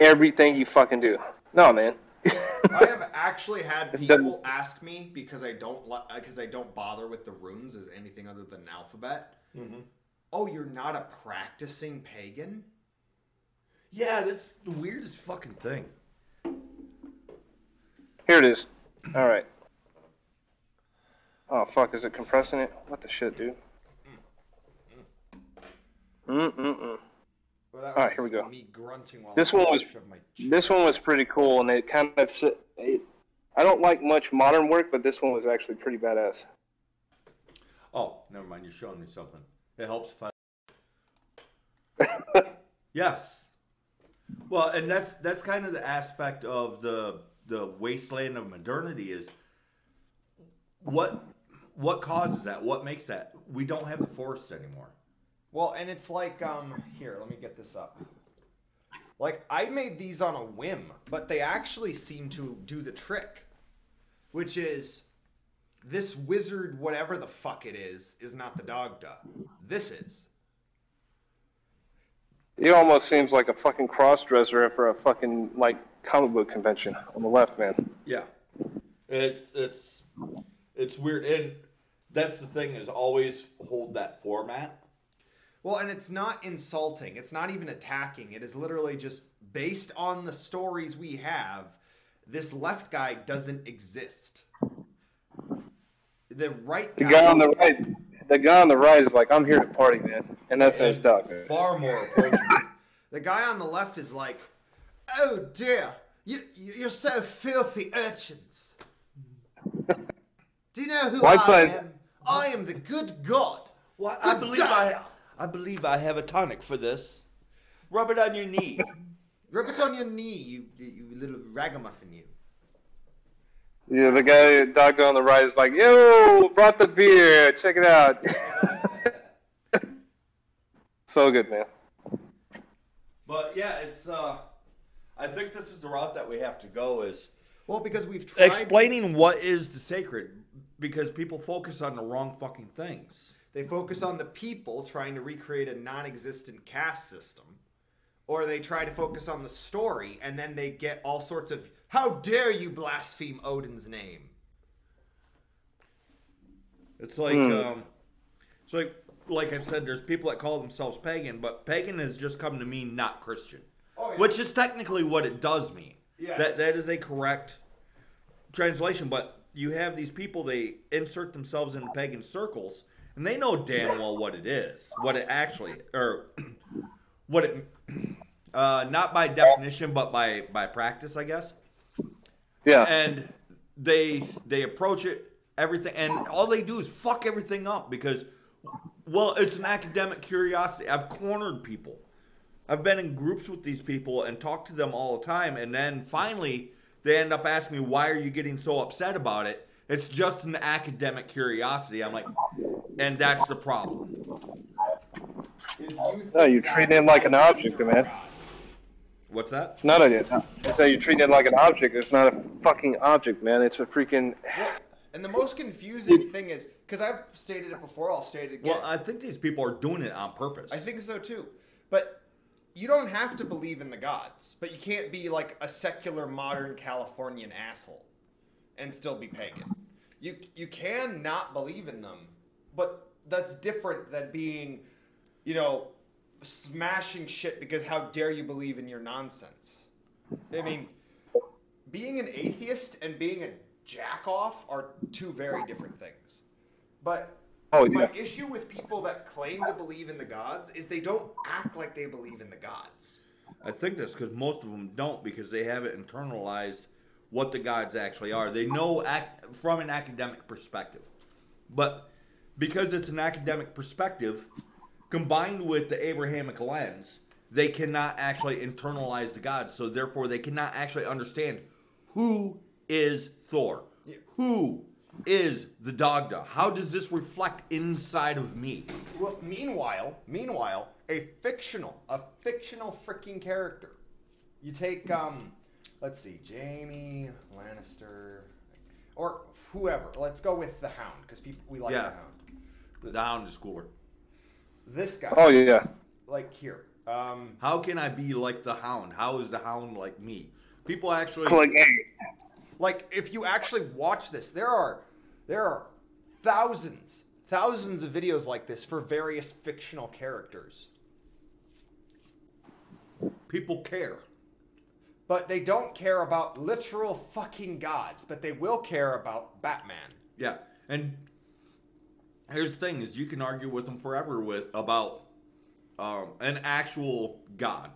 everything you fucking do. No, man. I have actually had people ask me because I don't bother with the runes as anything other than an alphabet. Mm-hmm. Oh, you're not a practicing pagan? Yeah, that's the weirdest fucking thing. Here it is. All right. Oh fuck! Is it compressing it? What the shit, dude? Well, all right, here we go. This one was pretty cool, and it kind of. I don't like much modern work, but this one was actually pretty badass. Oh, never mind. You're showing me something. It helps if I. Yes. Well, and that's kind of the aspect of the wasteland of modernity is. What causes that? What makes that? We don't have the forests anymore. Well, and it's like, here, let me get this up. Like, I made these on a whim, but they actually seem to do the trick. Which is, this wizard, whatever the fuck it is not the Dagda. This is. It almost seems like a fucking cross-dresser for a fucking, like, comic book convention on the left, man. Yeah. It's weird, and that's the thing, is always hold that format. Well, and it's not insulting. It's not even attacking. It is literally just based on the stories we have, this left guy doesn't exist. The guy on the right is like, I'm here to party, man. And that's his dog. Far more approachable. The guy on the left is like, oh dear, you're so filthy urchins. Do you know who I am? I am the good God. Well, I believe I have a tonic for this. Rub it on your knee. Rub it on your knee, you little ragamuffin, you. Yeah, the guy, doctor on the right, is like, yo, brought the beer. Check it out. So good, man. But yeah, it's. I think this is the route that we have to go. Is well because we've tried explaining what is the sacred. Because people focus on the wrong fucking things. They focus on the people trying to recreate a non-existent caste system. Or they try to focus on the story, and then they get all sorts of, how dare you blaspheme Odin's name? It's like, it's like I've said, there's people that call themselves pagan, but pagan has just come to mean not Christian. Oh, yeah. Which is technically what it does mean. Yes. That is a correct translation, but... You have these people, they insert themselves into pagan circles, and they know damn well what it is. What it actually, or what it, not by definition, but by practice, I guess. Yeah. And they approach it, everything, and all they do is fuck everything up because, well, it's an academic curiosity. I've cornered people. I've been in groups with these people and talked to them all the time, and then finally... They end up asking me, why are you getting so upset about it? It's just an academic curiosity. I'm like, and that's the problem. No, you're treating him like an object, man. What's that? No, I didn't. So you're treating it like an object. It's not a fucking object, man. It's a freaking... And the most confusing thing is, because I've stated it before, I'll state it again. Well, I think these people are doing it on purpose. I think so, too. But... You don't have to believe in the gods, but you can't be like a secular modern Californian asshole and still be pagan. You can not believe in them, but that's different than being, you know, smashing shit because how dare you believe in your nonsense. I mean, being an atheist and being a jack-off are two very different things. But... My issue with people that claim to believe in the gods is they don't act like they believe in the gods. I think that's because most of them don't, because they haven't internalized what the gods actually are. They know from an academic perspective. But because it's an academic perspective, combined with the Abrahamic lens, they cannot actually internalize the gods. So therefore, they cannot actually understand who is Thor, who is the Dagda? How does this reflect inside of me? Well, meanwhile, a fictional freaking character. You take, let's see, Jaime Lannister, or whoever. Let's go with the Hound, because we like the Hound. The Hound is cooler. This guy. Oh, yeah. Like here. How can I be like the Hound? How is the Hound like me? People actually like if you actually watch this, there are thousands of videos like this for various fictional characters. People care. But they don't care about literal fucking gods, but they will care about Batman. Yeah. And here's the thing is you can argue with them forever about an actual god.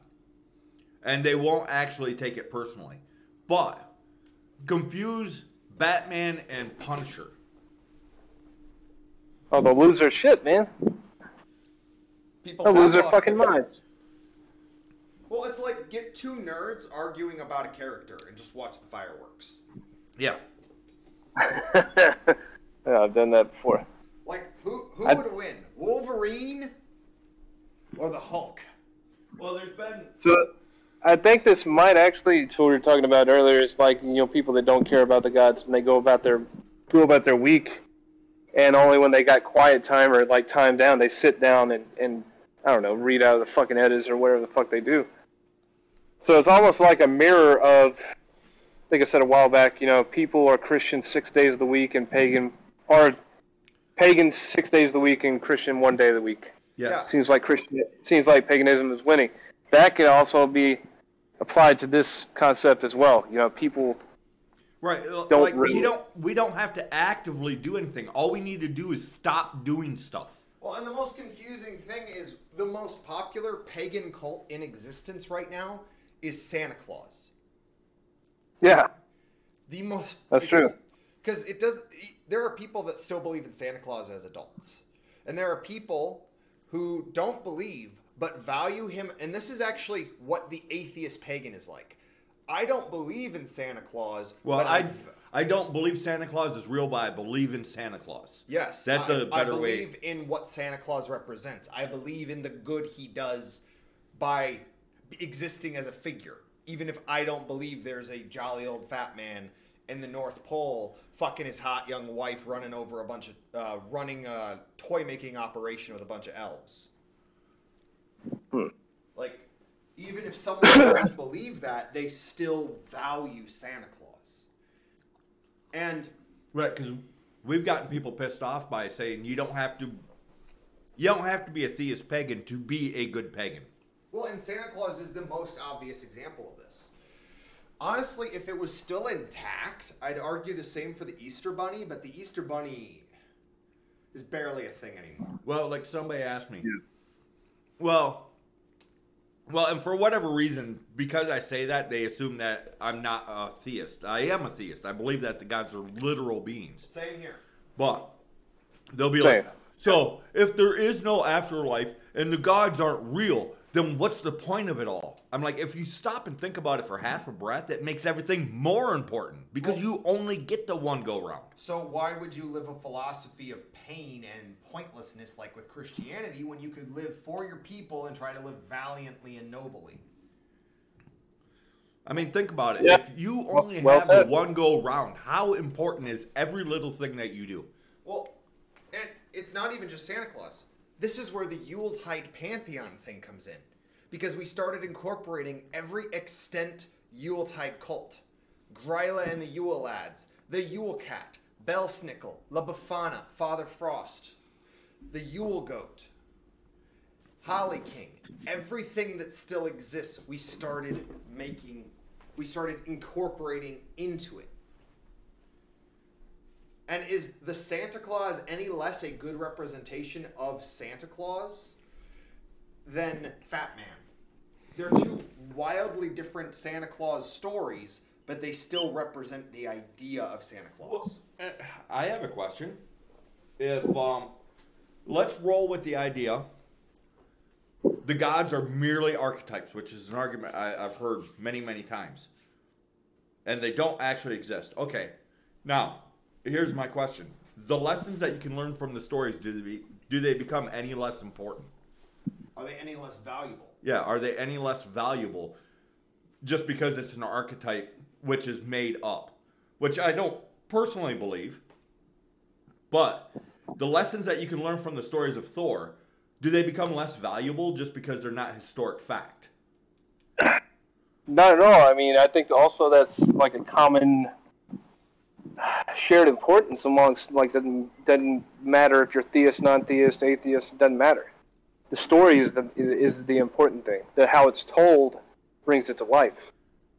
And they won't actually take it personally. But confuse Batman and Punisher. Oh, the loser shit, man. People lose their fucking minds. Well, it's like get two nerds arguing about a character and just watch the fireworks. Yeah. Yeah, I've done that before. Like, who would win? Wolverine or the Hulk? Well, there's been... So, I think this might actually, to what we were talking about earlier, is like, you know, people that don't care about the gods and they go about their week. And only when they got quiet time or, like, time down, they sit down and I don't know, read out of the fucking eddas or whatever the fuck they do. So it's almost like a mirror of, I think I said a while back, you know, people are Christian 6 days of the week and pagan 6 days of the week and Christian 1 day of the week. Yes. Seems like paganism is winning. That can also be applied to this concept as well. You know, people... Right, like we don't have to actively do anything. All we need to do is stop doing stuff. Well, and the most confusing thing is the most popular pagan cult in existence right now is Santa Claus. Yeah, the most. That's true. Because it does. There are people that still believe in Santa Claus as adults, and there are people who don't believe but value him. And this is actually what the atheist pagan is like. I don't believe in Santa Claus. Well, I don't believe Santa Claus is real, but I believe in Santa Claus. Yes. That's a better way. I believe in what Santa Claus represents. I believe in the good he does by existing as a figure. Even if I don't believe there's a jolly old fat man in the North Pole fucking his hot young wife running over a bunch of... running a toy-making operation with a bunch of elves. Like... Even if someone doesn't believe that, they still value Santa Claus. And right, because we've gotten people pissed off by saying you don't have to be a theist pagan to be a good pagan. Well, and Santa Claus is the most obvious example of this. Honestly, if it was still intact, I'd argue the same for the Easter Bunny, but the Easter Bunny is barely a thing anymore. Well, like somebody asked me. Yeah. Well, and for whatever reason, because I say that, they assume that I'm not a theist. I am a theist. I believe that the gods are literal beings. Same here. But they'll be like, so if there is no afterlife and the gods aren't real, then what's the point of it all? I'm like, if you stop and think about it for half a breath, it makes everything more important because you only get the one go round. So why would you live a philosophy of pain and pointlessness like with Christianity when you could live for your people and try to live valiantly and nobly? I mean, think about it. Yeah. If you only have the one go round, how important is every little thing that you do? Well, and it's not even just Santa Claus. This is where the Yuletide Pantheon thing comes in. Because we started incorporating every extant Yuletide cult. Gryla and the Yule Lads, the Yule Cat, Belsnickel, La Befana, Father Frost, the Yule Goat, Holly King. Everything that still exists, we started incorporating into it. And is the Santa Claus any less a good representation of Santa Claus than Fat Man? They're two wildly different Santa Claus stories, but they still represent the idea of Santa Claus. Well, I have a question. If let's roll with the idea the gods are merely archetypes, which is an argument I've heard many, many times. And they don't actually exist. Okay, now... Here's my question. The lessons that you can learn from the stories, do they become any less important? Are they any less valuable? Yeah, are they any less valuable just because it's an archetype which is made up? Which I don't personally believe, but the lessons that you can learn from the stories of Thor Do they become less valuable just because they're not historic fact? Not at all. I mean, I think also that's like a common shared importance amongst, like, doesn't matter if you're theist, non-theist, atheist, it doesn't matter. The story is the important thing. That how it's told brings it to life.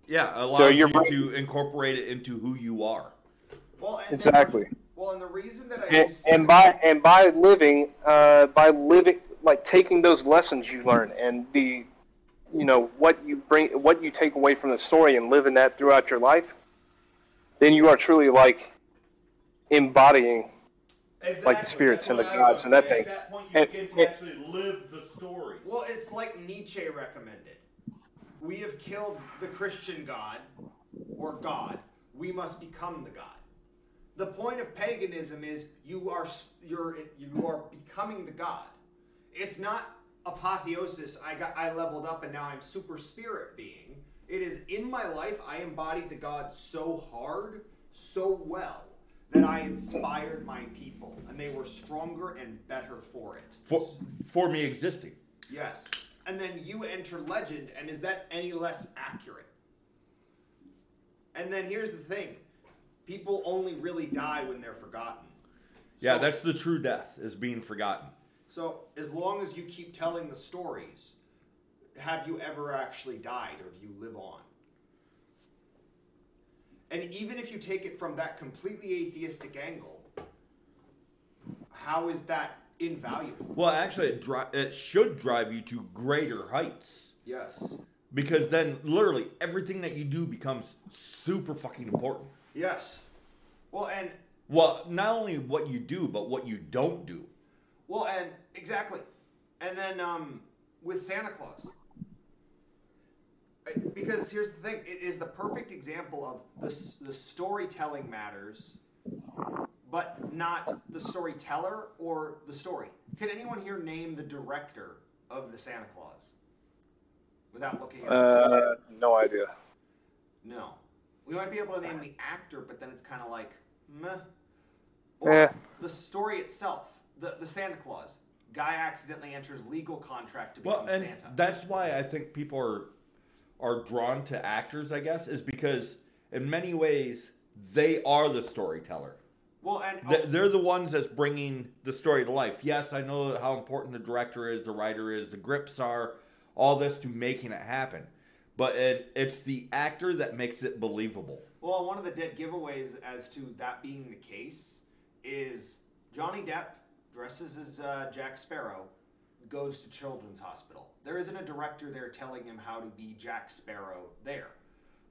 Yeah, allows to incorporate it into who you are. Well, exactly. And the reason that by living, like taking those lessons you learn and the, you know, what you take away from the story and living that throughout your life, then you are truly like embodying like the spirits and the gods and that thing. At that point, you begin to actually live the story. Well, it's like Nietzsche recommended: we have killed the Christian god or God. We must become the god. The point of paganism is you are becoming the god. It's not apotheosis. I leveled up and now I'm super spirit being. It is in my life I embodied the god so hard, so well that I inspired my people and they were stronger and better for it. For me existing. Yes. And then you enter legend, and is that any less accurate? And then here's the thing. People only really die when they're forgotten. Yeah, that's the true death, is being forgotten. So as long as you keep telling the stories, have you ever actually died, or do you live on? And even if you take it from that completely atheistic angle, how is that invaluable? Well, actually, it should drive you to greater heights. Yes. Because then, literally, everything that you do becomes super fucking important. Yes. Well, not only what you do, but what you don't do. Well, and exactly. And then with Santa Claus. Because here's the thing. It is the perfect example of the storytelling matters, but not the storyteller or the story. Can anyone here name the director of the Santa Claus? Without looking at it? No idea. No. We might be able to name the actor, but then it's kind of like, meh. Or the story itself, the Santa Claus. Guy accidentally enters legal contract to become Santa. That's why I think people are drawn to actors, I guess, is because in many ways, they are the storyteller. Well, and they're the ones that's bringing the story to life. Yes, I know how important the director is, the writer is, the grips are, all this to making it happen. But it's the actor that makes it believable. Well, one of the dead giveaways as to that being the case is Johnny Depp dresses as Jack Sparrow, goes to Children's Hospital. There isn't a director there telling him how to be Jack Sparrow there.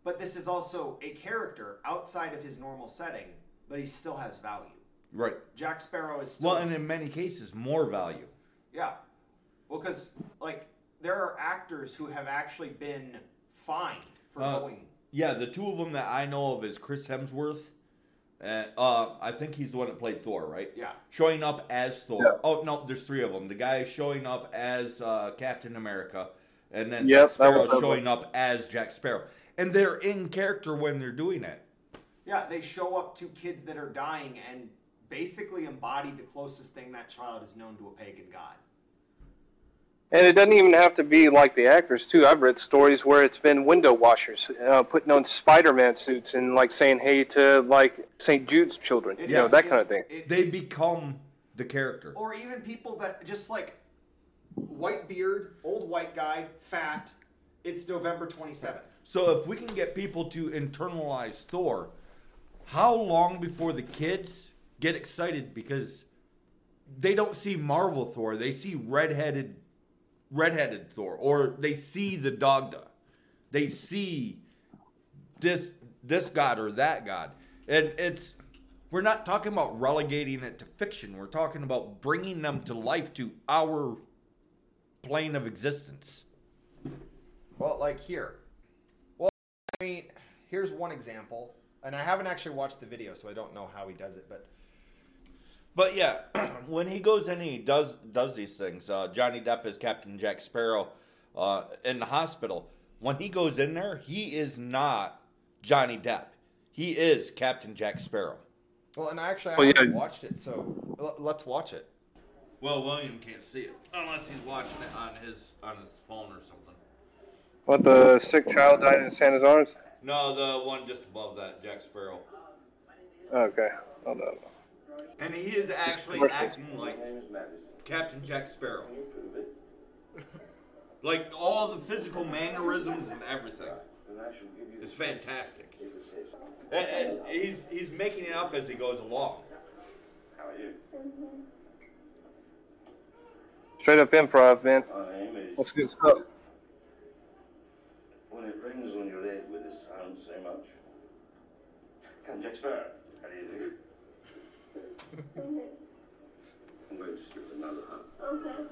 But this is also a character outside of his normal setting, but he still has value. Right. Jack Sparrow is still... Well, and in many cases, more value. Yeah. Well, because, like, there are actors who have actually been fined for going. Yeah, the two of them that I know of is Chris Hemsworth. I think he's the one that played Thor, right? Yeah. Showing up as Thor. Yeah. Oh, no, there's three of them. The guy showing up as Captain America, and then Jack Sparrow showing up as Jack Sparrow. And they're in character when they're doing it. Yeah, they show up to kids that are dying and basically embody the closest thing that child is known to a pagan god. And it doesn't even have to be like the actors, too. I've read stories where it's been window washers putting on Spider-Man suits and, like, saying hey to, like, St. Jude's children. That kind of thing. They become the character. Or even people that just, like, white beard, old white guy, fat, it's November 27th. So if we can get people to internalize Thor, how long before the kids get excited because they don't see Marvel Thor, they see redheaded Thor, or they see the Dogda. They see this god or that god. And we're not talking about relegating it to fiction. We're talking about bringing them to life to our plane of existence. Well, like here. Well, I mean, here's one example. And I haven't actually watched the video, so I don't know how he does it, But yeah, when he goes in and he does these things, Johnny Depp is Captain Jack Sparrow in the hospital. When he goes in there, he is not Johnny Depp. He is Captain Jack Sparrow. Well, and I haven't watched it, so let's watch it. Well, William can't see it unless he's watching it on his phone or something. What, the sick child died in Santa's arms? No, the one just above that, Jack Sparrow. Okay, I'll know. And he is actually acting like Captain Jack Sparrow. Like all the physical mannerisms and everything. It's fantastic. And he's making it up as he goes along. How are you? Straight up improv, man. That's good stuff. When it rings on your head with the sound so much. Can Jack Sparrow? How do you do? I'm going to strip another one. Okay.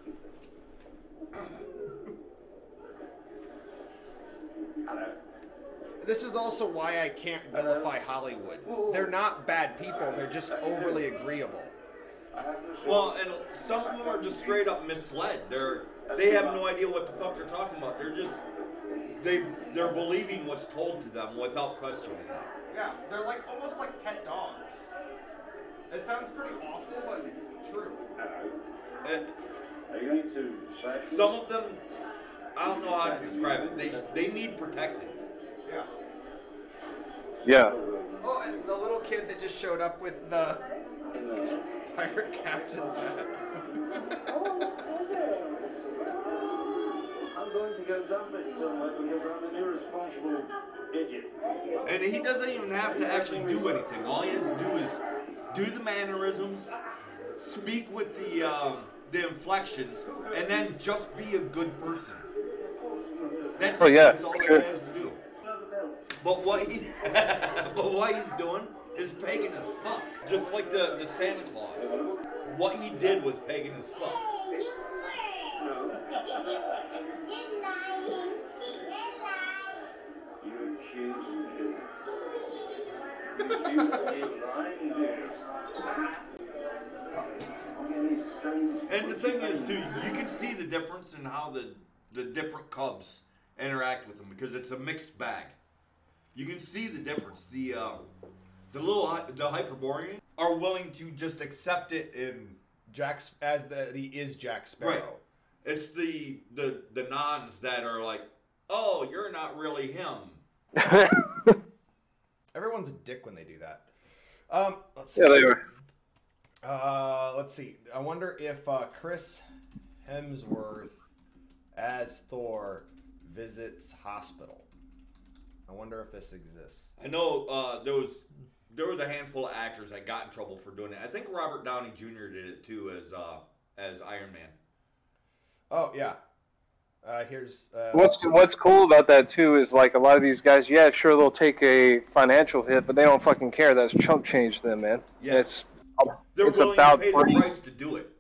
Hello. This is also why I can't vilify Hollywood. They're not bad people, they're just overly agreeable. Well, and some of them are just straight up misled. They have no idea what the fuck they're talking about. They're just they're believing what's told to them without questioning it. Yeah, they're like almost like pet dogs. It sounds pretty awful, but it's true. Are you going to say? Some of them, I don't know how to describe it. They need protecting. Yeah. Yeah. Oh, and the little kid that just showed up with the pirate captain's hat. I'm going to go dump it somewhere because I'm an irresponsible idiot. And he doesn't even have to actually do anything. All he has to do is do the mannerisms, speak with the inflections, and then just be a good person. That's all he has to do. But what he's doing is pagan as fuck. Just like the Santa Claus. What he did was pagan as fuck. You're accusing him. And the thing is, too, you can see the difference in how the different cubs interact with them because it's a mixed bag. You can see the difference. The Hyperborean are willing to just accept it in Jack's as the is Jack Sparrow. Right. It's the nons that are like, oh, you're not really him. Everyone's a dick when they do that. Let's see. Yeah, they are. Let's see. I wonder if Chris Hemsworth as Thor visits hospital. I wonder if this exists. I know there was a handful of actors that got in trouble for doing it. I think Robert Downey Jr. did it too as Iron Man. Oh yeah. Here's what's cool about that too is like a lot of these guys, yeah, sure they'll take a financial hit, but they don't fucking care. That's chump change to them, man. Yeah, and it's about pay the price to do it.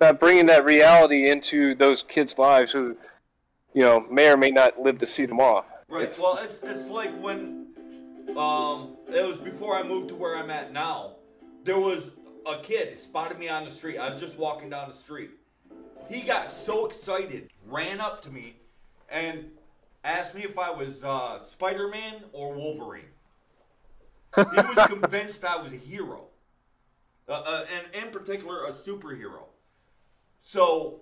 About bringing that reality into those kids' lives who, you know, may or may not live to see tomorrow. Right. It's like when it was before I moved to where I'm at now. There was a kid spotted me on the street. I was just walking down the street. He got so excited, ran up to me, and asked me if I was Spider-Man or Wolverine. He was convinced I was a hero. And in particular, a superhero. So,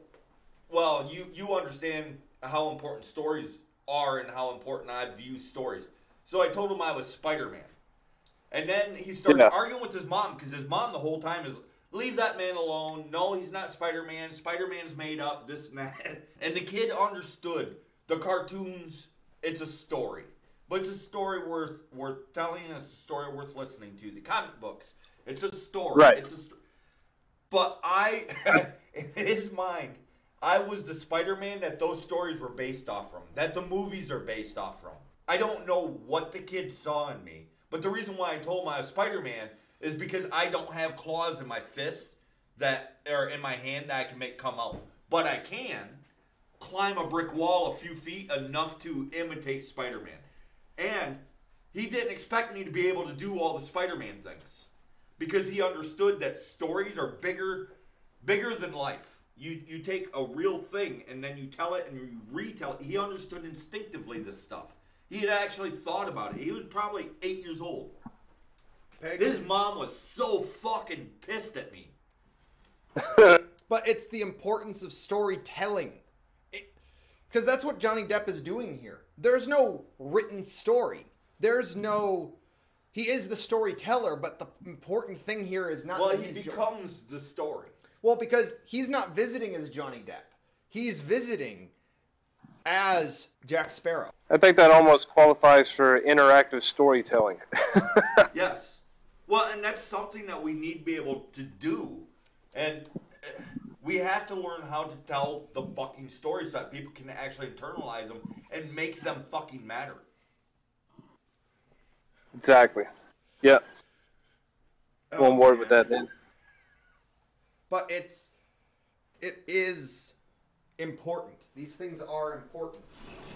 well, you understand how important stories are and how important I view stories. So I told him I was Spider-Man. And then he started arguing with his mom, because his mom the whole time is... Leave that man alone. No, he's not Spider-Man. Spider-Man's made up, this and that. And the kid understood the cartoons. It's a story. But it's a story worth telling, and it's a story worth listening to. The comic books, it's a story. Right. But in his mind, I was the Spider-Man that those stories were based off from, that the movies are based off from. I don't know what the kid saw in me, but the reason why I told him I was Spider-Man is because I don't have claws in my fist or in my hand that I can make come out. But I can climb a brick wall a few feet enough to imitate Spider-Man. And he didn't expect me to be able to do all the Spider-Man things because he understood that stories are bigger than life. You take a real thing and then you tell it and you retell it. He understood instinctively this stuff. He had actually thought about it. He was probably 8 years old. His mom was so fucking pissed at me. but it's the importance of storytelling. Because that's what Johnny Depp is doing here. There's no written story. There's no... He is the storyteller, but the important thing here is not... Well, that he becomes the story. Well, because he's not visiting as Johnny Depp. He's visiting as Jack Sparrow. I think that almost qualifies for interactive storytelling. Yes. Well, and that's something that we need to be able to do. And... we have to learn how to tell the fucking stories so that people can actually internalize them and make them fucking matter. Exactly. Yep. Oh, one word with that then. But it is important. These things are important.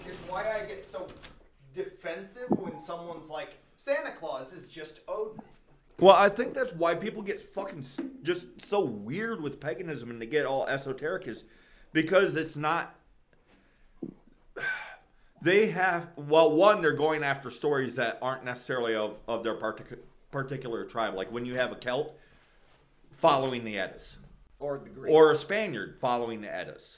It's why I get so defensive when someone's like, Santa Claus is just Odin. Well, I think that's why people get fucking just so weird with paganism and they get all esoteric is because it's not... They have... Well, one, they're going after stories that aren't necessarily of their particular tribe. Like when you have a Celt following the Eddas. Or the Greek. Or a Spaniard following the Eddas.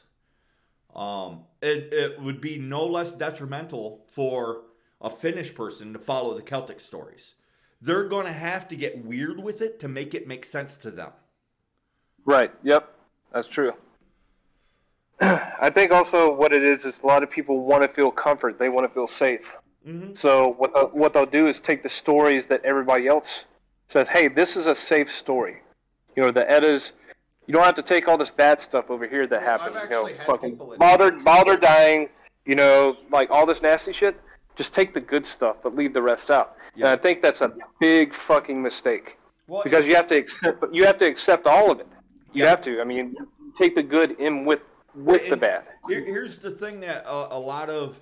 It would be no less detrimental for a Finnish person to follow the Celtic stories. They're going to have to get weird with it to make it make sense to them. Right. Yep. That's true. I think also what it is a lot of people want to feel comfort. They want to feel safe. Mm-hmm. So what they'll do is take the stories that everybody else says, hey, this is a safe story. You know, the Eddas, you don't have to take all this bad stuff over here that happened. You know, fucking Balder dying, you know, like all this nasty shit. Just take the good stuff, but leave the rest out. Yeah. And I think that's a big fucking mistake. Well, because you have to accept all of it. You have to. I mean, take the good in with the bad. Here's the thing that a lot of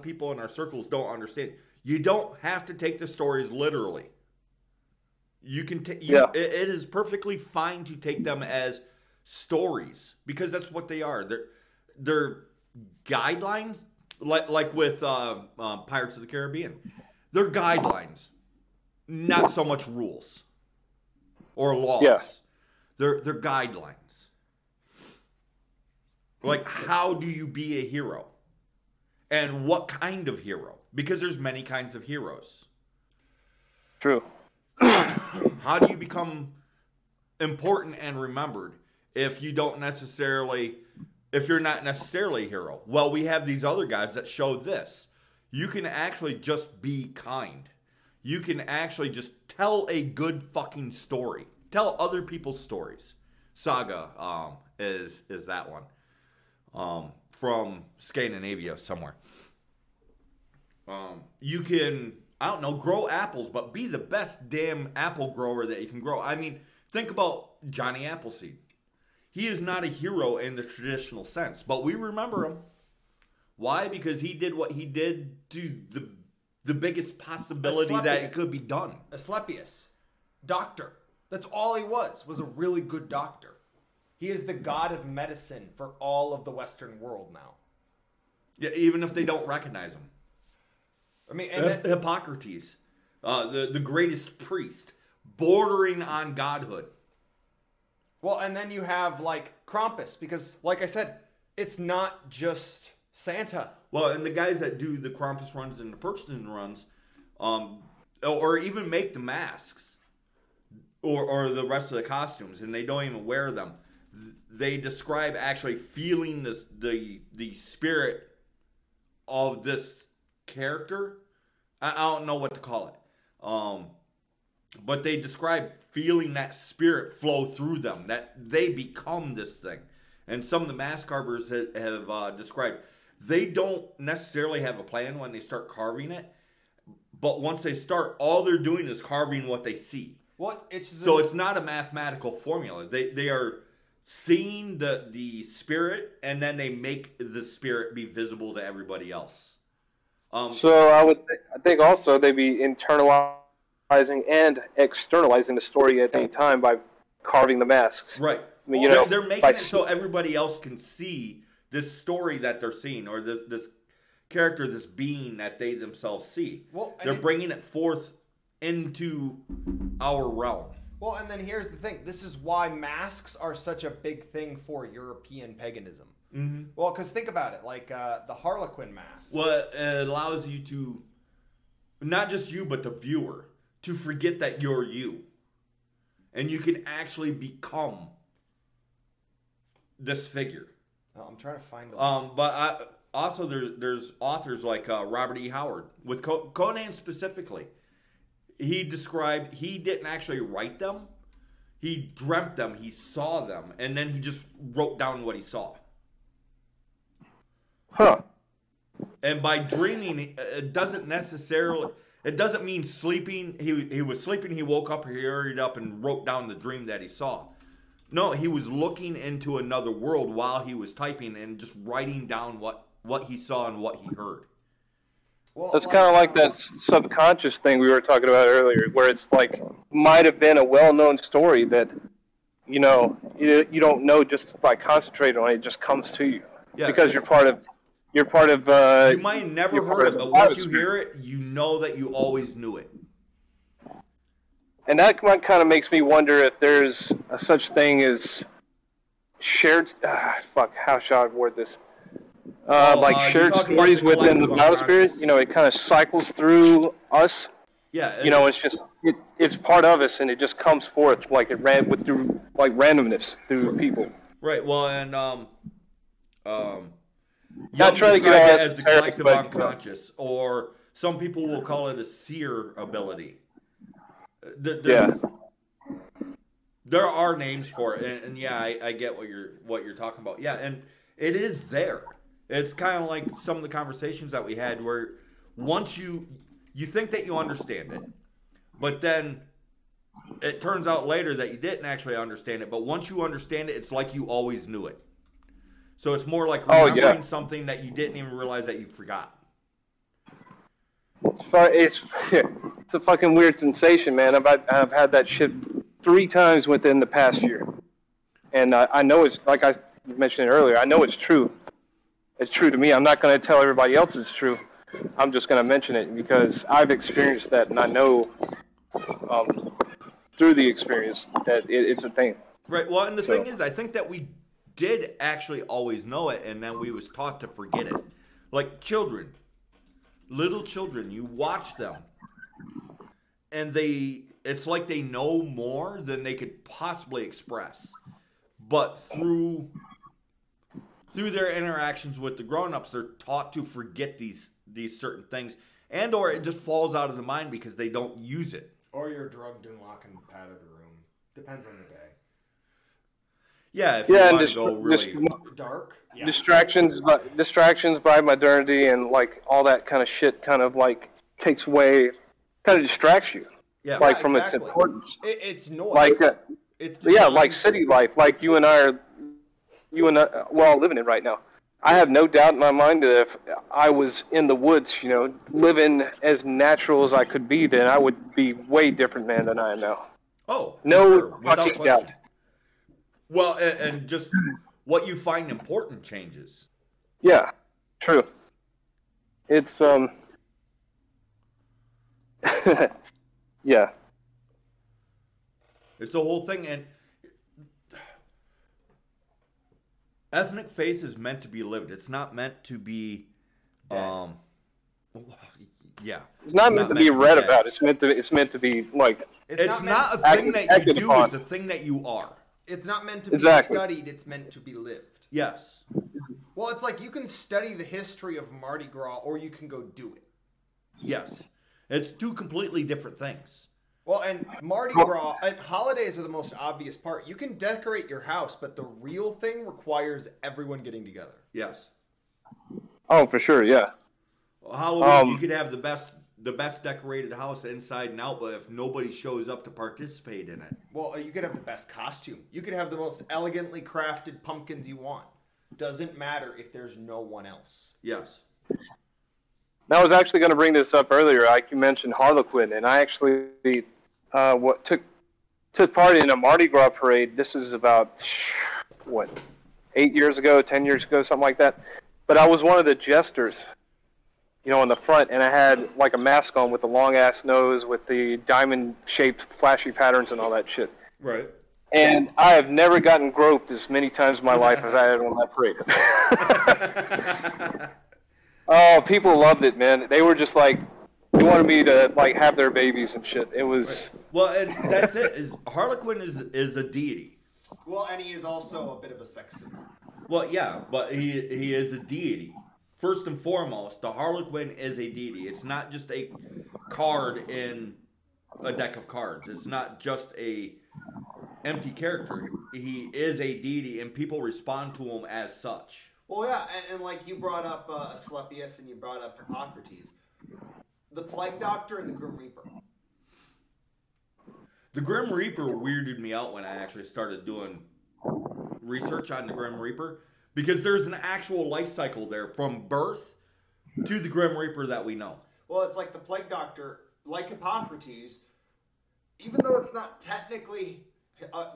people in our circles don't understand. You don't have to take the stories literally. You can it is perfectly fine to take them as stories because that's what they are. They're guidelines. Like with Pirates of the Caribbean. They're guidelines, not so much rules or laws. Yeah. They're guidelines. Like, how do you be a hero? And what kind of hero? Because there's many kinds of heroes. True. How do you become important and remembered if you don't necessarily... If you're not necessarily a hero? Well, we have these other guides that show this. You can actually just be kind. You can actually just tell a good fucking story. Tell other people's stories. Saga is that one. From Scandinavia somewhere. You can, I don't know, grow apples, but be the best damn apple grower that you can grow. I mean, think about Johnny Appleseed. He is not a hero in the traditional sense, but we remember him. Why? Because he did what he did to the biggest possibility that it could be done. Asclepius. Doctor. That's all he was a really good doctor. He is the god of medicine for all of the Western world now. Yeah, even if they don't recognize him. I mean, and then, Hippocrates, the greatest priest, bordering on godhood. Well, and then you have, like, Krampus, because, like I said, it's not just Santa. Well, and the guys that do the Krampus runs and the Perchtin runs, or even make the masks, or the rest of the costumes, and they don't even wear them. They describe actually feeling this, the spirit of this character. I don't know what to call it. But they describe feeling that spirit flow through them, that they become this thing. And some of the mask carvers have described, they don't necessarily have a plan when they start carving it. But once they start, all they're doing is carving what they see. So it's not a mathematical formula. They are seeing the spirit, and then they make the spirit be visible to everybody else. So I think also they'd be internalized and externalizing the story at any time by carving the masks. Right. I mean, they're making it so everybody else can see this story that they're seeing, or this character, this being that they themselves see. Well, they're bringing it forth into our realm. Well, and then here's the thing. This is why masks are such a big thing for European paganism. Mm-hmm. Well, because think about it. Like the Harlequin mask. Well, it allows you to, not just you, but the viewer, to forget that you're you. And you can actually become this figure. Oh, I'm trying to find the... but also there's authors like Robert E. Howard, with Conan specifically. He described, he didn't actually write them. He dreamt them, he saw them, and then he just wrote down what he saw. Huh. And by dreaming, it doesn't necessarily, it doesn't mean sleeping. He was sleeping, he woke up, he hurried up and wrote down the dream that he saw. No, he was looking into another world while he was typing and just writing down what he saw and what he heard. Well, that's kind of like that subconscious thing we were talking about earlier, where it's like might have been a well-known story that, you know, you don't know just by concentrating on it, it just comes to you. Yeah, because you're part of. You might have never heard it, but once you hear it, you know that you always knew it. And that kind of makes me wonder if there's a such thing as shared. Fuck, how shall I word this? Shared stories within the battle spirit, you know, it kind of cycles through us. Yeah, you know, it's just it's part of us, and it just comes forth like it ran with through like randomness through people. Right. Well, and not trying to get as the collective unconscious, or some people will call it a seer ability. There are names for it, and yeah, I get what you're talking about. Yeah, and it is there. It's kind of like some of the conversations that we had where once you think that you understand it, but then it turns out later that you didn't actually understand it. But once you understand it, it's like you always knew it. So it's more like remembering something that you didn't even realize that you forgot. It's a fucking weird sensation, man. I've had that shit 3 times within the past year. And I know it's, like I mentioned earlier, I know it's true. It's true to me. I'm not going to tell everybody else it's true. I'm just going to mention it because I've experienced that, and I know through the experience that it's a thing. Right. Well, and the thing is, I think that we did actually always know it, and then we was taught to forget it. Like children, little children, you watch them, and it's like they know more than they could possibly express. But through their interactions with the grown-ups, they're taught to forget these certain things, and or it just falls out of the mind because they don't use it. Or you're drugged and locked in a padded room. Depends on the day. Yeah, if you want to go really dark. Yeah. Distractions by modernity and like all that kind of shit kind of like takes away, kind of distracts you. Yeah, like from its importance. It's noise. Like, it's like city life. Like you and I are... we're all living in right now. I have no doubt in my mind that if I was in the woods, you know, living as natural as I could be, then I would be way different man than I am now. Oh, no fucking doubt. Well, and just what you find important changes. Yeah, true. It's yeah. It's a whole thing, and ethnic faith is meant to be lived. It's not meant to be, It's not meant to be read about. It's meant to be like. It's not a thing that you do. It's a thing that you are. It's not meant to be studied. It's meant to be lived. Yes. Well, it's like you can study the history of Mardi Gras, or you can go do it. Yes, it's 2 completely different things. Well, and Mardi Gras, and holidays are the most obvious part. You can decorate your house, but the real thing requires everyone getting together. Yes. Oh, for sure, yeah. Well, Halloween, you could have the best decorated house inside and out, but if nobody shows up to participate in it. Well, you could have the best costume. You could have the most elegantly crafted pumpkins you want. Doesn't matter if there's no one else. Yes. Now, I was actually going to bring this up earlier. You mentioned Harlequin, and I actually... took part in a Mardi Gras parade. This is about 10 years ago, something like that. But I was one of the jesters, you know, on the front, and I had like a mask on with the long ass nose with the diamond shaped flashy patterns and all that shit. Right. And I have never gotten groped as many times in my life as I had on that parade. Oh, people loved it, man. They were just like, they wanted me to like have their babies and shit. It was right. Well, and that's it. Is Harlequin is a deity. Well, and he is also a bit of a sex symbol. Well, yeah, but he is a deity. First and foremost, the Harlequin is a deity. It's not just a card in a deck of cards. It's not just a empty character. He is a deity, and people respond to him as such. Well, yeah, and like you brought up Asclepius and you brought up Hippocrates. The Plague Doctor and the Grim Reaper. The Grim Reaper weirded me out when I actually started doing research on the Grim Reaper, because there's an actual life cycle there from birth to the Grim Reaper that we know. Well, it's like the Plague Doctor, like Hippocrates, even though it's not technically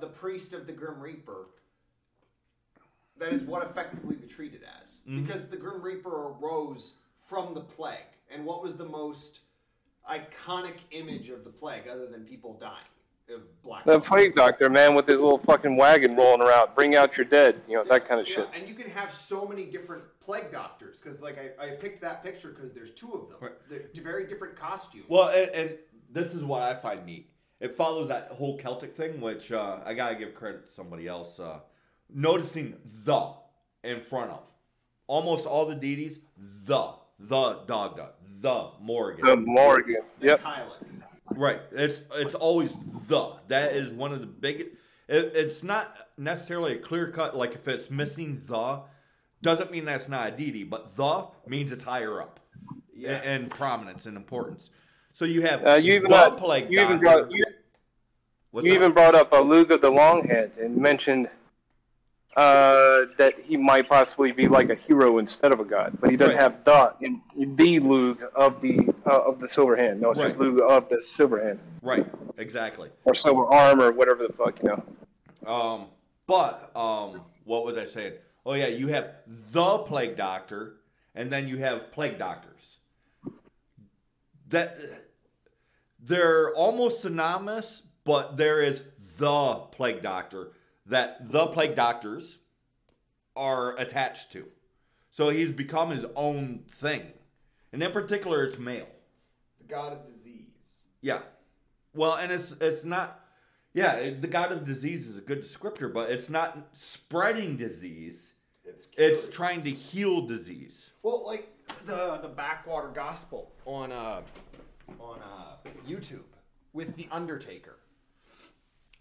the priest of the Grim Reaper, that is what effectively we treat it as. Mm-hmm. Because the Grim Reaper arose from the plague. And what was the most iconic image of the plague other than people dying? The plague doctor, man, with his little fucking wagon rolling around, bring out your dead, you know, that kind of shit. And you can have so many different plague doctors, because like I picked that picture because there's two of them. Right. They're very different costumes. Well, and this is what I find neat. It follows that whole Celtic thing, which I gotta give credit to somebody else. Noticing the in front of almost all the deities, the Dagda, the Morrigan, yep. Kylan. Right, it's always the. That is one of the biggest. It's not necessarily a clear cut. Like if it's missing the, doesn't mean that's not a deity, but the means it's higher up, yes, in prominence and importance. So you have you even brought up Aluga the Longhead and mentioned that he might possibly be like a hero instead of a god, but he doesn't have the Lug of the Silver Hand. No, it's just Lug of the Silver Hand. Right, exactly. Or Silver Arm or whatever the fuck, you know. What was I saying? Oh yeah, you have the Plague Doctor, and then you have Plague Doctors. That they're almost synonymous, but there is the Plague Doctor that the Plague Doctors are attached to. So he's become his own thing. And in particular, it's male. The god of disease. Yeah. Well, and it's not... Yeah, the god of disease is a good descriptor, but it's not spreading disease. It's trying to heal disease. Well, like the Backwater Gospel on YouTube with The Undertaker.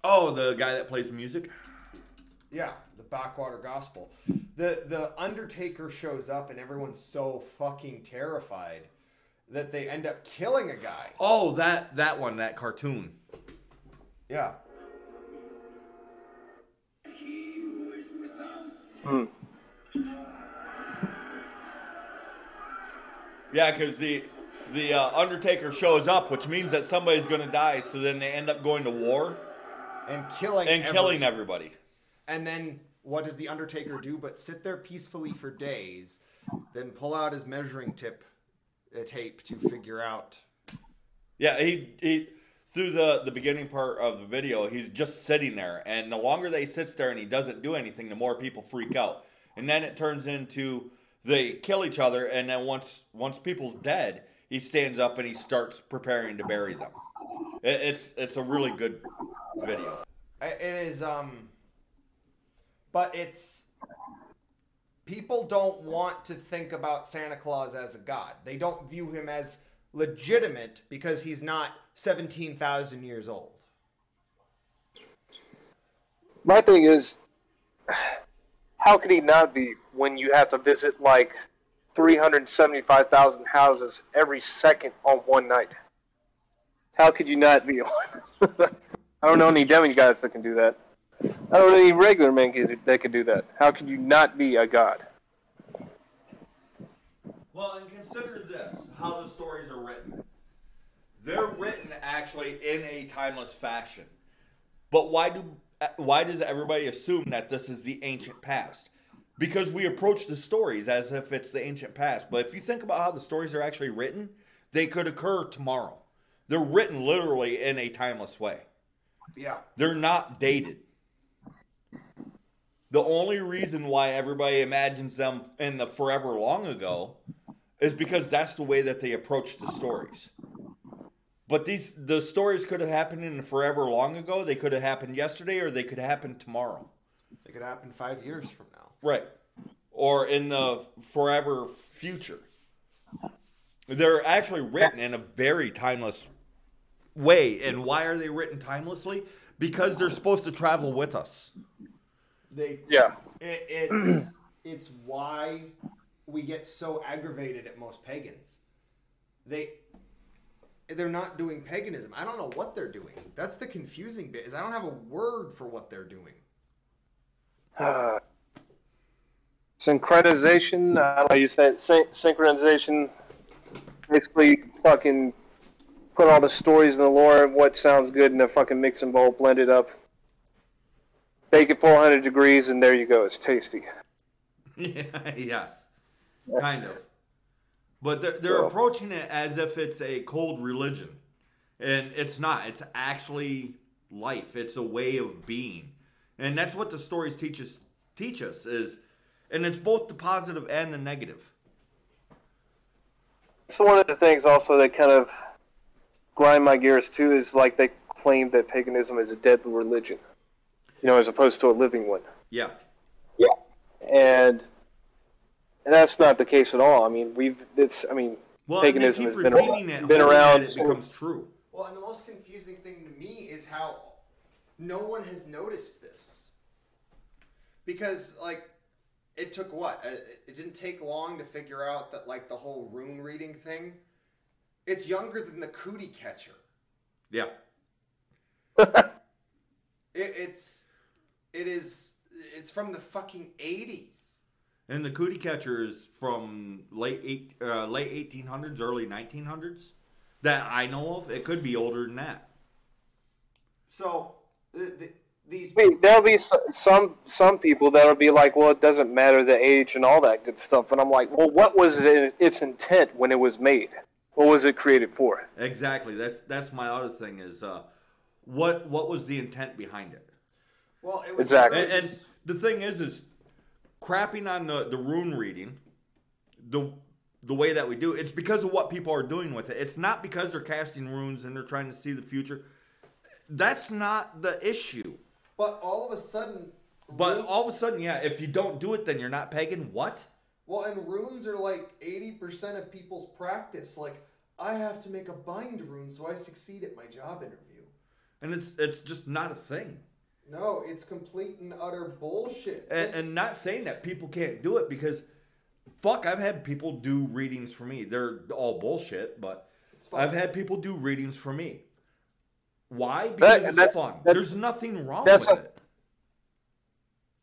Oh, the guy that plays music? Yeah, the Backwater Gospel. The Undertaker shows up and everyone's so fucking terrified that they end up killing a guy. Oh, that one, that cartoon. Yeah. He who is without sin. Yeah, because the Undertaker shows up, which means that somebody's going to die, so then they end up going to war. And killing everybody. And then what does the Undertaker do but sit there peacefully for days, then pull out his measuring tape to figure out. Yeah, he through the beginning part of the video, he's just sitting there. And the longer that he sits there and he doesn't do anything, the more people freak out. And then it turns into they kill each other. And then once people's dead, he stands up and he starts preparing to bury them. It's a really good video. It is, but it's, people don't want to think about Santa Claus as a god. They don't view him as legitimate because he's not 17,000 years old. My thing is, how could he not be when you have to visit like 375,000 houses every second on one night? How could you not be on? I don't know any demigods that can do that. I don't know any regular men that can do that. How can you not be a god? Well, and consider this, how the stories are written. They're written actually in a timeless fashion. But why does everybody assume that this is the ancient past? because we approach the stories as if it's the ancient past. But if you think about how the stories are actually written, they could occur tomorrow. They're written literally in a timeless way. Yeah. They're not dated. The only reason why everybody imagines them in the forever long ago is because that's the way that they approach the stories. But the stories could have happened in the forever long ago. They could have happened yesterday, or they could happen tomorrow. They could happen 5 years from now. Right. Or in the forever future. They're actually written in a very timeless way. And why are they written timelessly? Because they're supposed to travel with us. It's why we get so aggravated at most pagans. They're not doing paganism. I don't know what they're doing. That's the confusing bit, is I don't have a word for what they're doing. Syncretization. Like you said, synchronization. Basically, fucking put all the stories in the lore of what sounds good in a fucking mixing bowl, blend it up, bake it 400 degrees, and there you go. It's tasty. Yeah. Yes. Kind of. But they're approaching it as if it's a cold religion. And it's not. It's actually life. It's a way of being. And that's what the stories teach us is, and it's both the positive and the negative. So one of the things also that kind of grind my gears too is like they claim that paganism is a dead religion, as opposed to a living one. Yeah. Yeah. And that's not the case at all. I mean, paganism has been around. It becomes true. Well, and the most confusing thing to me is how no one has noticed this. Because, it took what? It didn't take long to figure out that, the whole rune reading thing. It's younger than the cootie catcher. Yeah. It's from the fucking 80s. And the cootie catcher is from late 1800s, early 1900s, that I know of. It could be older than that. So these. I mean, there'll be some people that'll be like, "Well, it doesn't matter the age and all that good stuff." And I'm like, "Well, what was its intent when it was made? What was it created for?" Exactly. That's my other thing is, what was the intent behind it? Well, it was exactly. And the thing is. Crapping on the rune reading, the way that we do, it's because of what people are doing with it. It's not because they're casting runes and they're trying to see the future. That's not the issue. But all of a sudden, yeah, if you don't do it, then you're not pagan. What? Well, and runes are 80% of people's practice. I have to make a bind rune so I succeed at my job interview. And it's just not a thing. No, it's complete and utter bullshit. And not saying that people can't do it, because, fuck, I've had people do readings for me. They're all bullshit, but I've had people do readings for me. Why? Because it's fun. There's nothing wrong with it.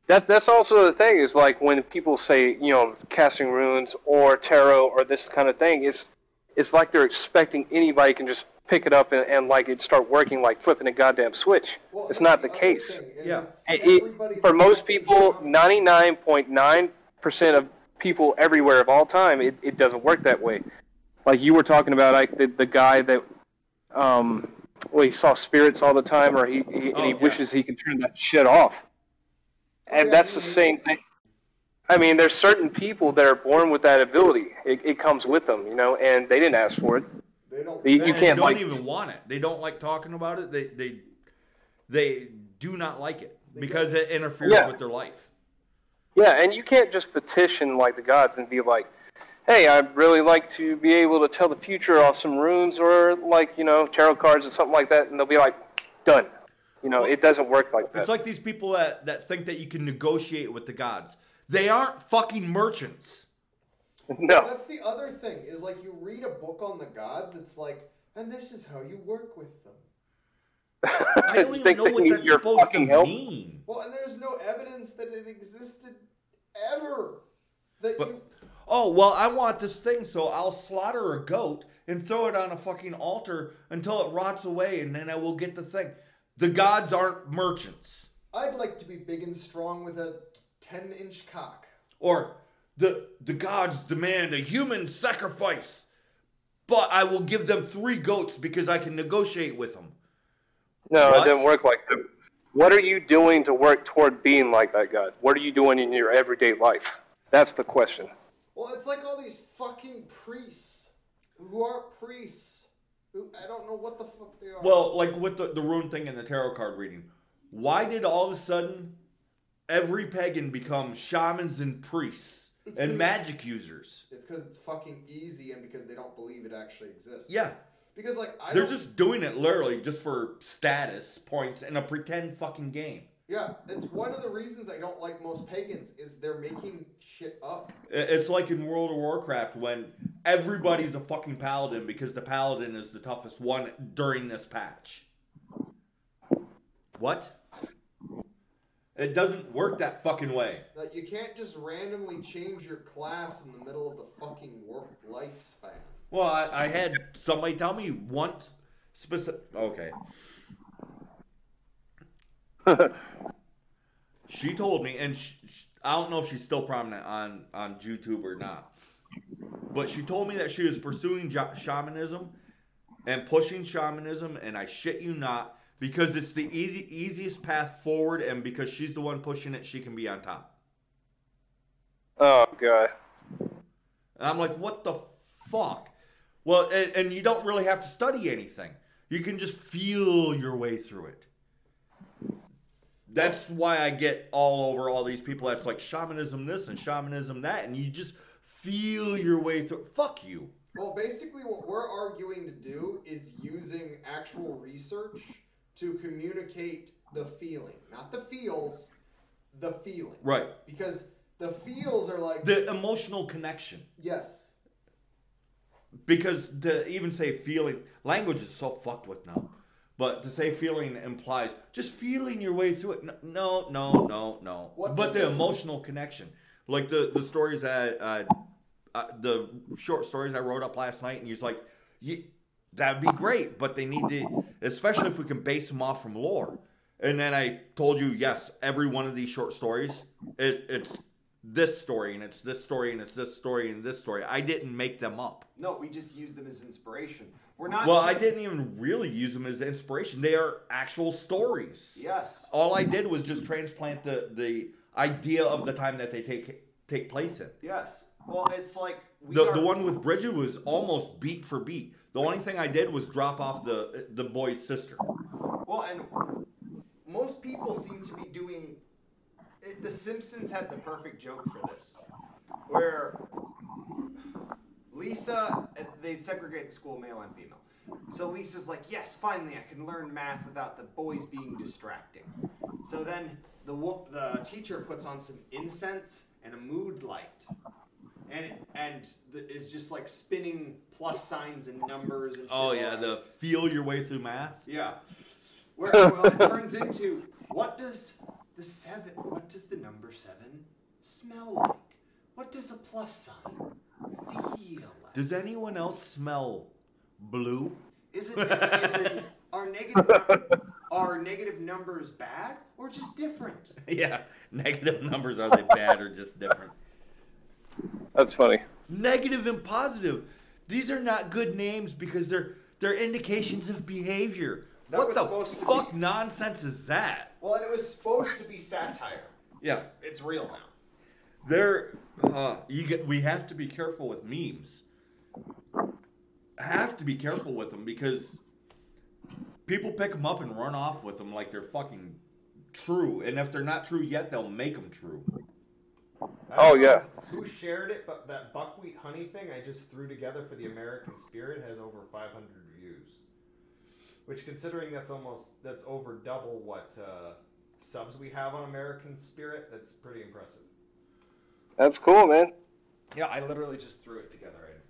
That's also the thing, is when people say, casting runes or tarot or this kind of thing, it's like they're expecting anybody can just pick it up and it start working like flipping a goddamn switch. Well, it's not the case. Yeah. For most people, 99.9% of people everywhere of all time, it doesn't work that way. Like you were talking about, the guy that, he saw spirits all the time, or he wishes he could turn that shit off. And that's the same thing. I mean, there's certain people that are born with that ability. It comes with them, and they didn't ask for it. They don't even want it. They don't like talking about it. They do not like it because it interferes with their life. Yeah, and you can't just petition the gods and be like, "Hey, I'd really like to be able to tell the future off some runes or tarot cards or something like that," and they'll be like, "Done." It doesn't work like that. It's like these people that think that you can negotiate with the gods. They aren't fucking merchants. No. That's the other thing, is you read a book on the gods, it's and this is how you work with them. I don't even know what that's supposed to mean. Well, and there's no evidence that it existed ever. I want this thing, so I'll slaughter a goat and throw it on a fucking altar until it rots away, and then I will get the thing. The gods aren't merchants. I'd like to be big and strong with a 10-inch cock. or the gods demand a human sacrifice, but I will give them 3 goats because I can negotiate with them. No, it didn't work like that. What are you doing to work toward being like that God? What are you doing in your everyday life? That's the question. Well, it's like all these fucking priests who aren't priests. I don't know what the fuck they are. Well, like with the rune thing and the tarot card reading. Why did all of a sudden every pagan become shamans and priests and magic users? It's because it's fucking easy and because they don't believe it actually exists. Yeah. Because like they're just doing it literally just for status points in a pretend fucking game. Yeah, it's one of the reasons I don't like most pagans is they're making shit up. It's like in World of Warcraft when everybody's a fucking paladin because the paladin is the toughest one during this patch. What? It doesn't work that fucking way. Like you can't just randomly change your class in the middle of the fucking work lifespan. Well, I had somebody tell me once specific. Okay. She told me, and I don't know if she's still prominent on YouTube or not, but she told me that she was pursuing shamanism and pushing shamanism, and I shit you not, because it's the easiest path forward, and because she's the one pushing it, she can be on top. Oh, God. And I'm like, what the fuck? Well, and you don't really have to study anything. You can just feel your way through it. That's why I get all over all these people that's like shamanism this and shamanism that, and you just feel your way through. Fuck you. Well, basically what we're arguing to do is using actual research to communicate the feeling. Not the feels, the feeling. Right. Because the feels are like... the emotional connection. Yes. Because to even say feeling... language is so fucked with now. But to say feeling implies just feeling your way through it. No. But the emotional connection. Like the stories that, the short stories I wrote up last night, and you're like, that'd be great, but they need to, especially if we can base them off from lore. And then I told you, yes, every one of these short stories, it's this story, and it's this story, and it's this story, and this story. I didn't make them up. No, we just used them as inspiration. We're not. Well, I didn't even really use them as inspiration. They are actual stories. Yes. All I did was just transplant the idea of the time that they take place in. Yes. Well, it's like the one with Bridget was almost beat for beat. The only thing I did was drop off the boy's sister. Well, and most people seem to be doing. The Simpsons had the perfect joke for this, where Lisa, they segregate the school male and female. So Lisa's like, yes, finally I can learn math without the boys being distracting. So then the teacher puts on some incense and a mood light, and is just like spinning plus signs and numbers. And oh yeah, the feel your way through math. Yeah, where it turns into what does the number 7 smell like? What does a plus sign feel like? Does anyone else smell blue? Are negative numbers bad or just different? Yeah, negative numbers, are they bad or just different? That's funny. Negative and positive. These are not good names because they're indications of behavior. What the fuck nonsense is that? Well, and it was supposed to be satire. Yeah. It's real now. We have to be careful with memes. Have to be careful with them because people pick them up and run off with them like they're fucking true. And if they're not true yet, they'll make them true. Oh, yeah. Who shared it, but that buckwheat honey thing I just threw together for the American Spirit has over 500 views. Which, considering that's over double what subs we have on American Spirit, that's pretty impressive. That's cool, man. Yeah, I literally just threw it together.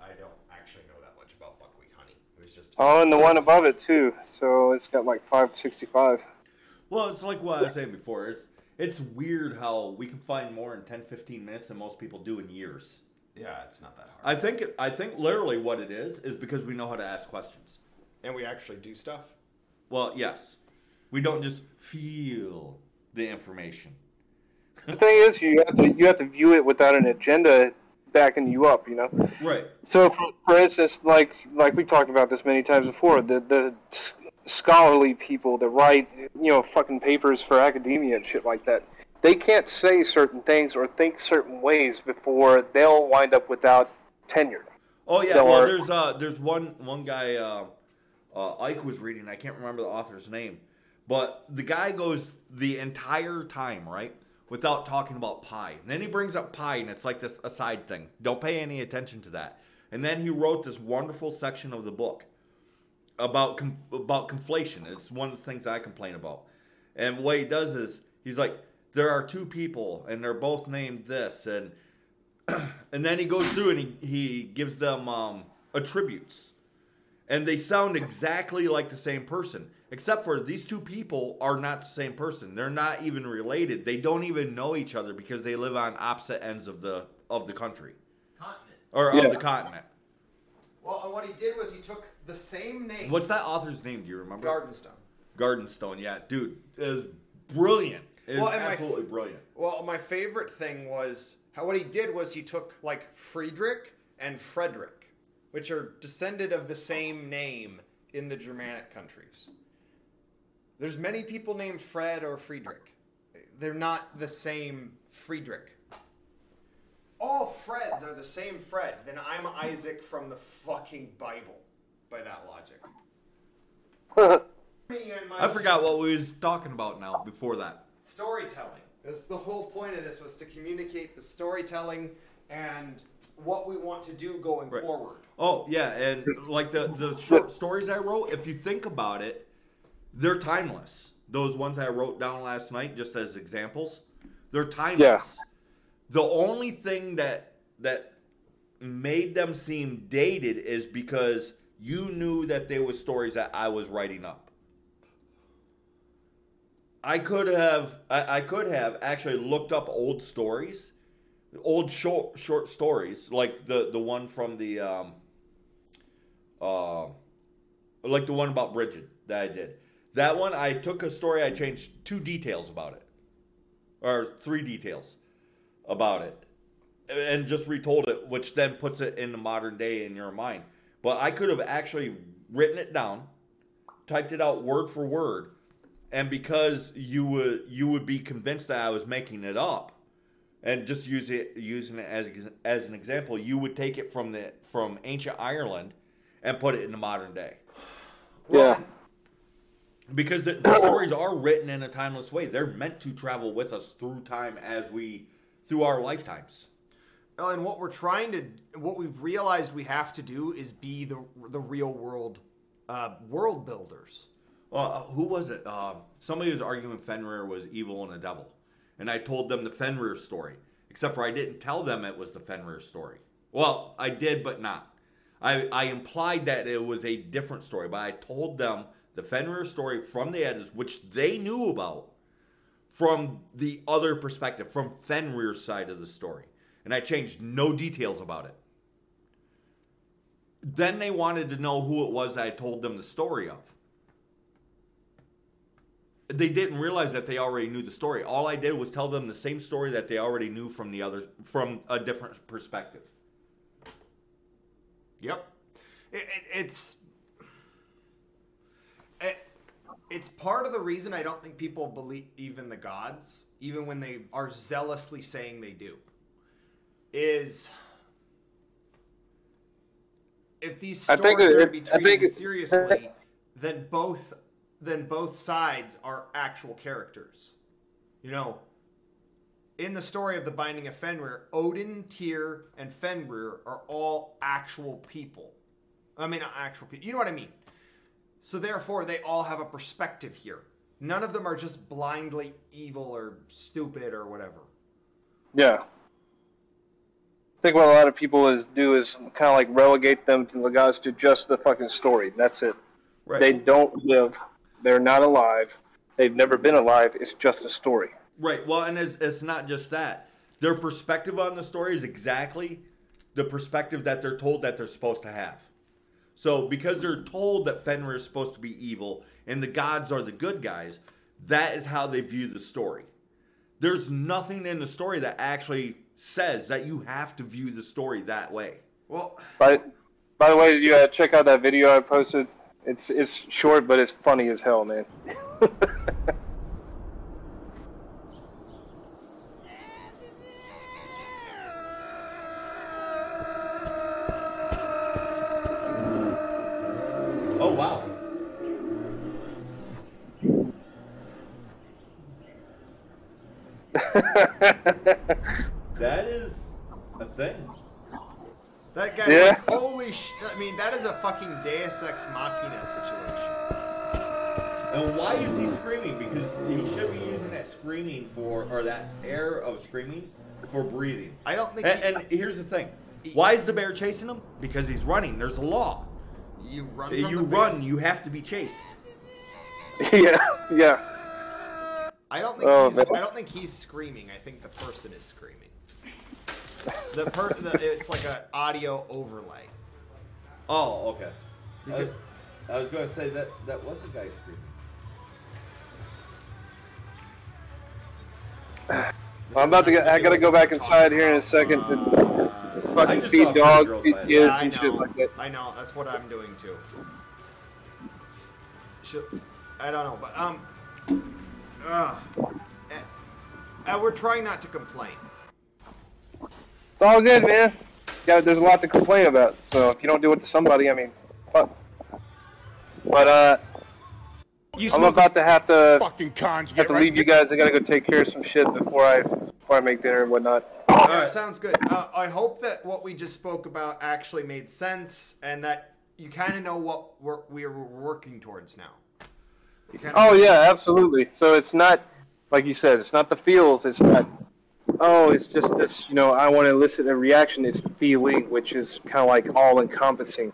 I don't actually know that much about buckwheat honey. It was just and the one above it too. So it's got like 565. Well, it's like what I was saying before. It's weird how we can find more in 10-15 minutes than most people do in years. Yeah, it's not that hard. I think literally what it is because we know how to ask questions. And we actually do stuff? Well, yes. We don't just feel the information. The thing is, you have to view it without an agenda backing you up, you know? Right. So, for instance, like we've talked about this many times before, the scholarly people that write, you know, fucking papers for academia and shit like that, they can't say certain things or think certain ways before they'll wind up without tenure. Oh yeah, well, there's one guy Ike was reading. I can't remember the author's name, but the guy goes the entire time, right, without talking about pi. And then he brings up pi, and it's like this aside thing. Don't pay any attention to that. And then he wrote this wonderful section of the book about conflation. It's one of the things I complain about. And what he does is he's like, there are two people, and they're both named this, and then he goes through and he gives them attributes. And they sound exactly like the same person, except for these two people are not the same person. They're not even related. They don't even know each other because they live on opposite ends of the country. Continent. Or yeah. Of the continent. Well, and what he did was he took the same name. What's that author's name? Do you remember? Gardenstone, yeah. Dude, it was brilliant. It was absolutely brilliant. Well, my favorite thing was... what he did was he took, like, Friedrich and Frederick, which are descended of the same name in the Germanic countries. There's many people named Fred or Friedrich. They're not the same Friedrich. All Freds are the same Fred. Then I'm Isaac from the fucking Bible, by that logic. I forgot what we was talking about now before that. Storytelling. The whole point of this was to communicate the storytelling and what we want to do going forward. Oh, yeah, and like the short stories I wrote, if you think about it, they're timeless. Those ones I wrote down last night, just as examples, they're timeless. Yeah. The only thing that made them seem dated is because you knew that they were stories that I was writing up. I could have actually looked up old stories, old short stories, like the one from the like the one about Bridget that I did. That one I took a story, I changed 2 details about it, or 3 details about it, and just retold it, which then puts it in the modern day in your mind. But I could have actually written it down, typed it out word for word. And because you would be convinced that I was making it up, and just using it as an example, you would take it from ancient Ireland and put it in the modern day. Well, yeah. Because the stories are written in a timeless way; they're meant to travel with us through time through our lifetimes. And what we're what we've realized we have to do is be the real world world builders. Who was it? Somebody was arguing Fenrir was evil and a devil. And I told them the Fenrir story. Except for I didn't tell them it was the Fenrir story. Well, I did, but not. I implied that it was a different story. But I told them the Fenrir story from the Eddas, which they knew about, from the other perspective, from Fenrir's side of the story. And I changed no details about it. Then they wanted to know who it was I told them the story of. They didn't realize that they already knew the story. All I did was tell them the same story that they already knew from a different perspective. Yep, it's part of the reason I don't think people believe even the gods, even when they are zealously saying they do, is if these stories are to be treated seriously, then both sides are actual characters. You know, in the story of the Binding of Fenrir, Odin, Tyr, and Fenrir are all actual people. I mean, not actual people. You know what I mean? So therefore, they all have a perspective here. None of them are just blindly evil or stupid or whatever. Yeah. I think what a lot of people do is kind of like relegate them to the gods to just the fucking story. That's it. Right. They don't live... They're not alive. They've never been alive. It's just a story. Right. Well, and it's not just that. Their perspective on the story is exactly the perspective that they're told that they're supposed to have. So because they're told that Fenrir is supposed to be evil and the gods are the good guys, that is how they view the story. There's nothing in the story that actually says that you have to view the story that way. Well, by the way, you check out that video I posted. It's short, but it's funny as hell, man. Oh, wow. That is a thing. That guy's like, holy I mean, that is a fucking Deus Ex Machina situation. And why is he screaming? Because he should be using that screaming for, or that air of screaming for breathing. I don't think. And here's the thing. Why is the bear chasing him? Because he's running. There's a law. You run. You have to be chased. Yeah. I don't think he's screaming. I think the person is screaming. It's like an audio overlay. Oh, okay. I was going to say that was a guy screaming. I gotta go back inside here in a second to fucking feed dogs, feed kids, and shit like that. I know. That's what I'm doing too. I don't know, but we're trying not to complain. It's all good, man. Yeah, there's a lot to complain about. So if you don't do it to somebody, I mean, fuck. But I'm about to have to leave you guys. I gotta go take care of some shit before I make dinner and whatnot. Sounds good. I hope that what we just spoke about actually made sense, and that you kind of know what we're working towards now. Absolutely. So it's not, like you said, it's not the feels. It's not, it's just this, I want to elicit a reaction. It's the feeling, which is kind of like all-encompassing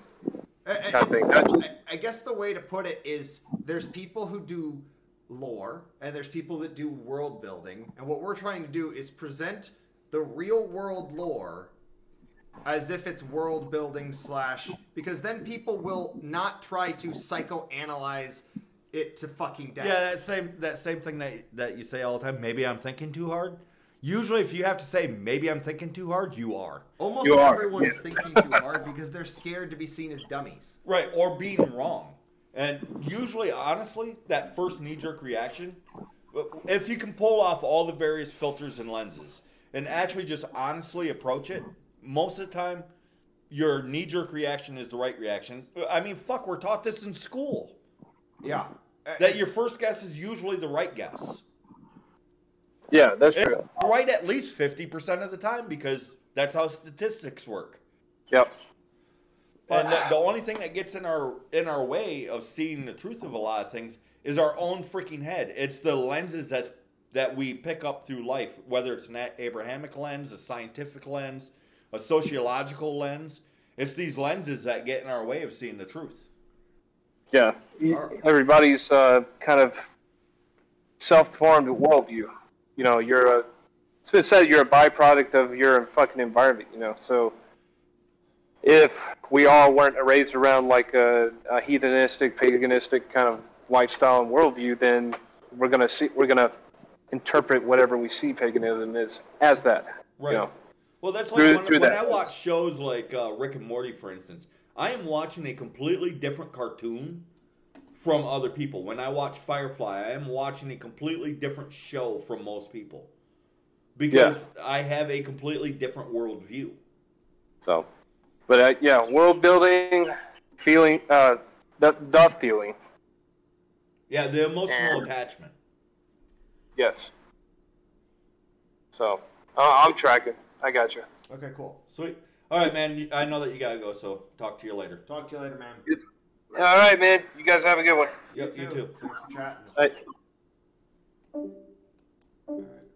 kind of thing. I guess the way to put it is there's people who do lore, and there's people that do world building. And what we're trying to do is present the real-world lore as if it's world building because then people will not try to psychoanalyze it to fucking death. Yeah, that same thing that you say all the time. Maybe I'm thinking too hard. Usually, if you have to say maybe I'm thinking too hard, you are. Everyone's thinking too hard because they're scared to be seen as dummies, right? Or being wrong. And usually, honestly, that first knee-jerk reaction, if you can pull off all the various filters and lenses and actually just honestly approach it, most of the time, your knee-jerk reaction is the right reaction. I mean, fuck, we're taught this in school. Yeah. That your first guess is usually the right guess. Yeah, that's true. Right at least 50% of the time, because that's how statistics work. Yep. And the only thing that gets in our way of seeing the truth of a lot of things is our own freaking head. It's the lenses that we pick up through life, whether it's an Abrahamic lens, a scientific lens, a sociological lens. It's these lenses that get in our way of seeing the truth. Yeah, everybody's kind of self-formed worldview. It's said you're a byproduct of your fucking environment. So if we all weren't raised around like a heathenistic, paganistic kind of lifestyle and worldview, then we're gonna interpret whatever we see paganism is as that. Right. Well, that's like when I watch shows like Rick and Morty, for instance. I am watching a completely different cartoon from other people. When I watch Firefly, I am watching a completely different show from most people. Because I have a completely different worldview. So, but world building, feeling, the feeling. Yeah, the emotional attachment. Yes. So, I'm tracking. I got you. Okay, cool. Sweet. All right, man. I know that you gotta go, so talk to you later. Talk to you later, man. All right, man. You guys have a good one. Yep, you too. Thanks for chatting. All right.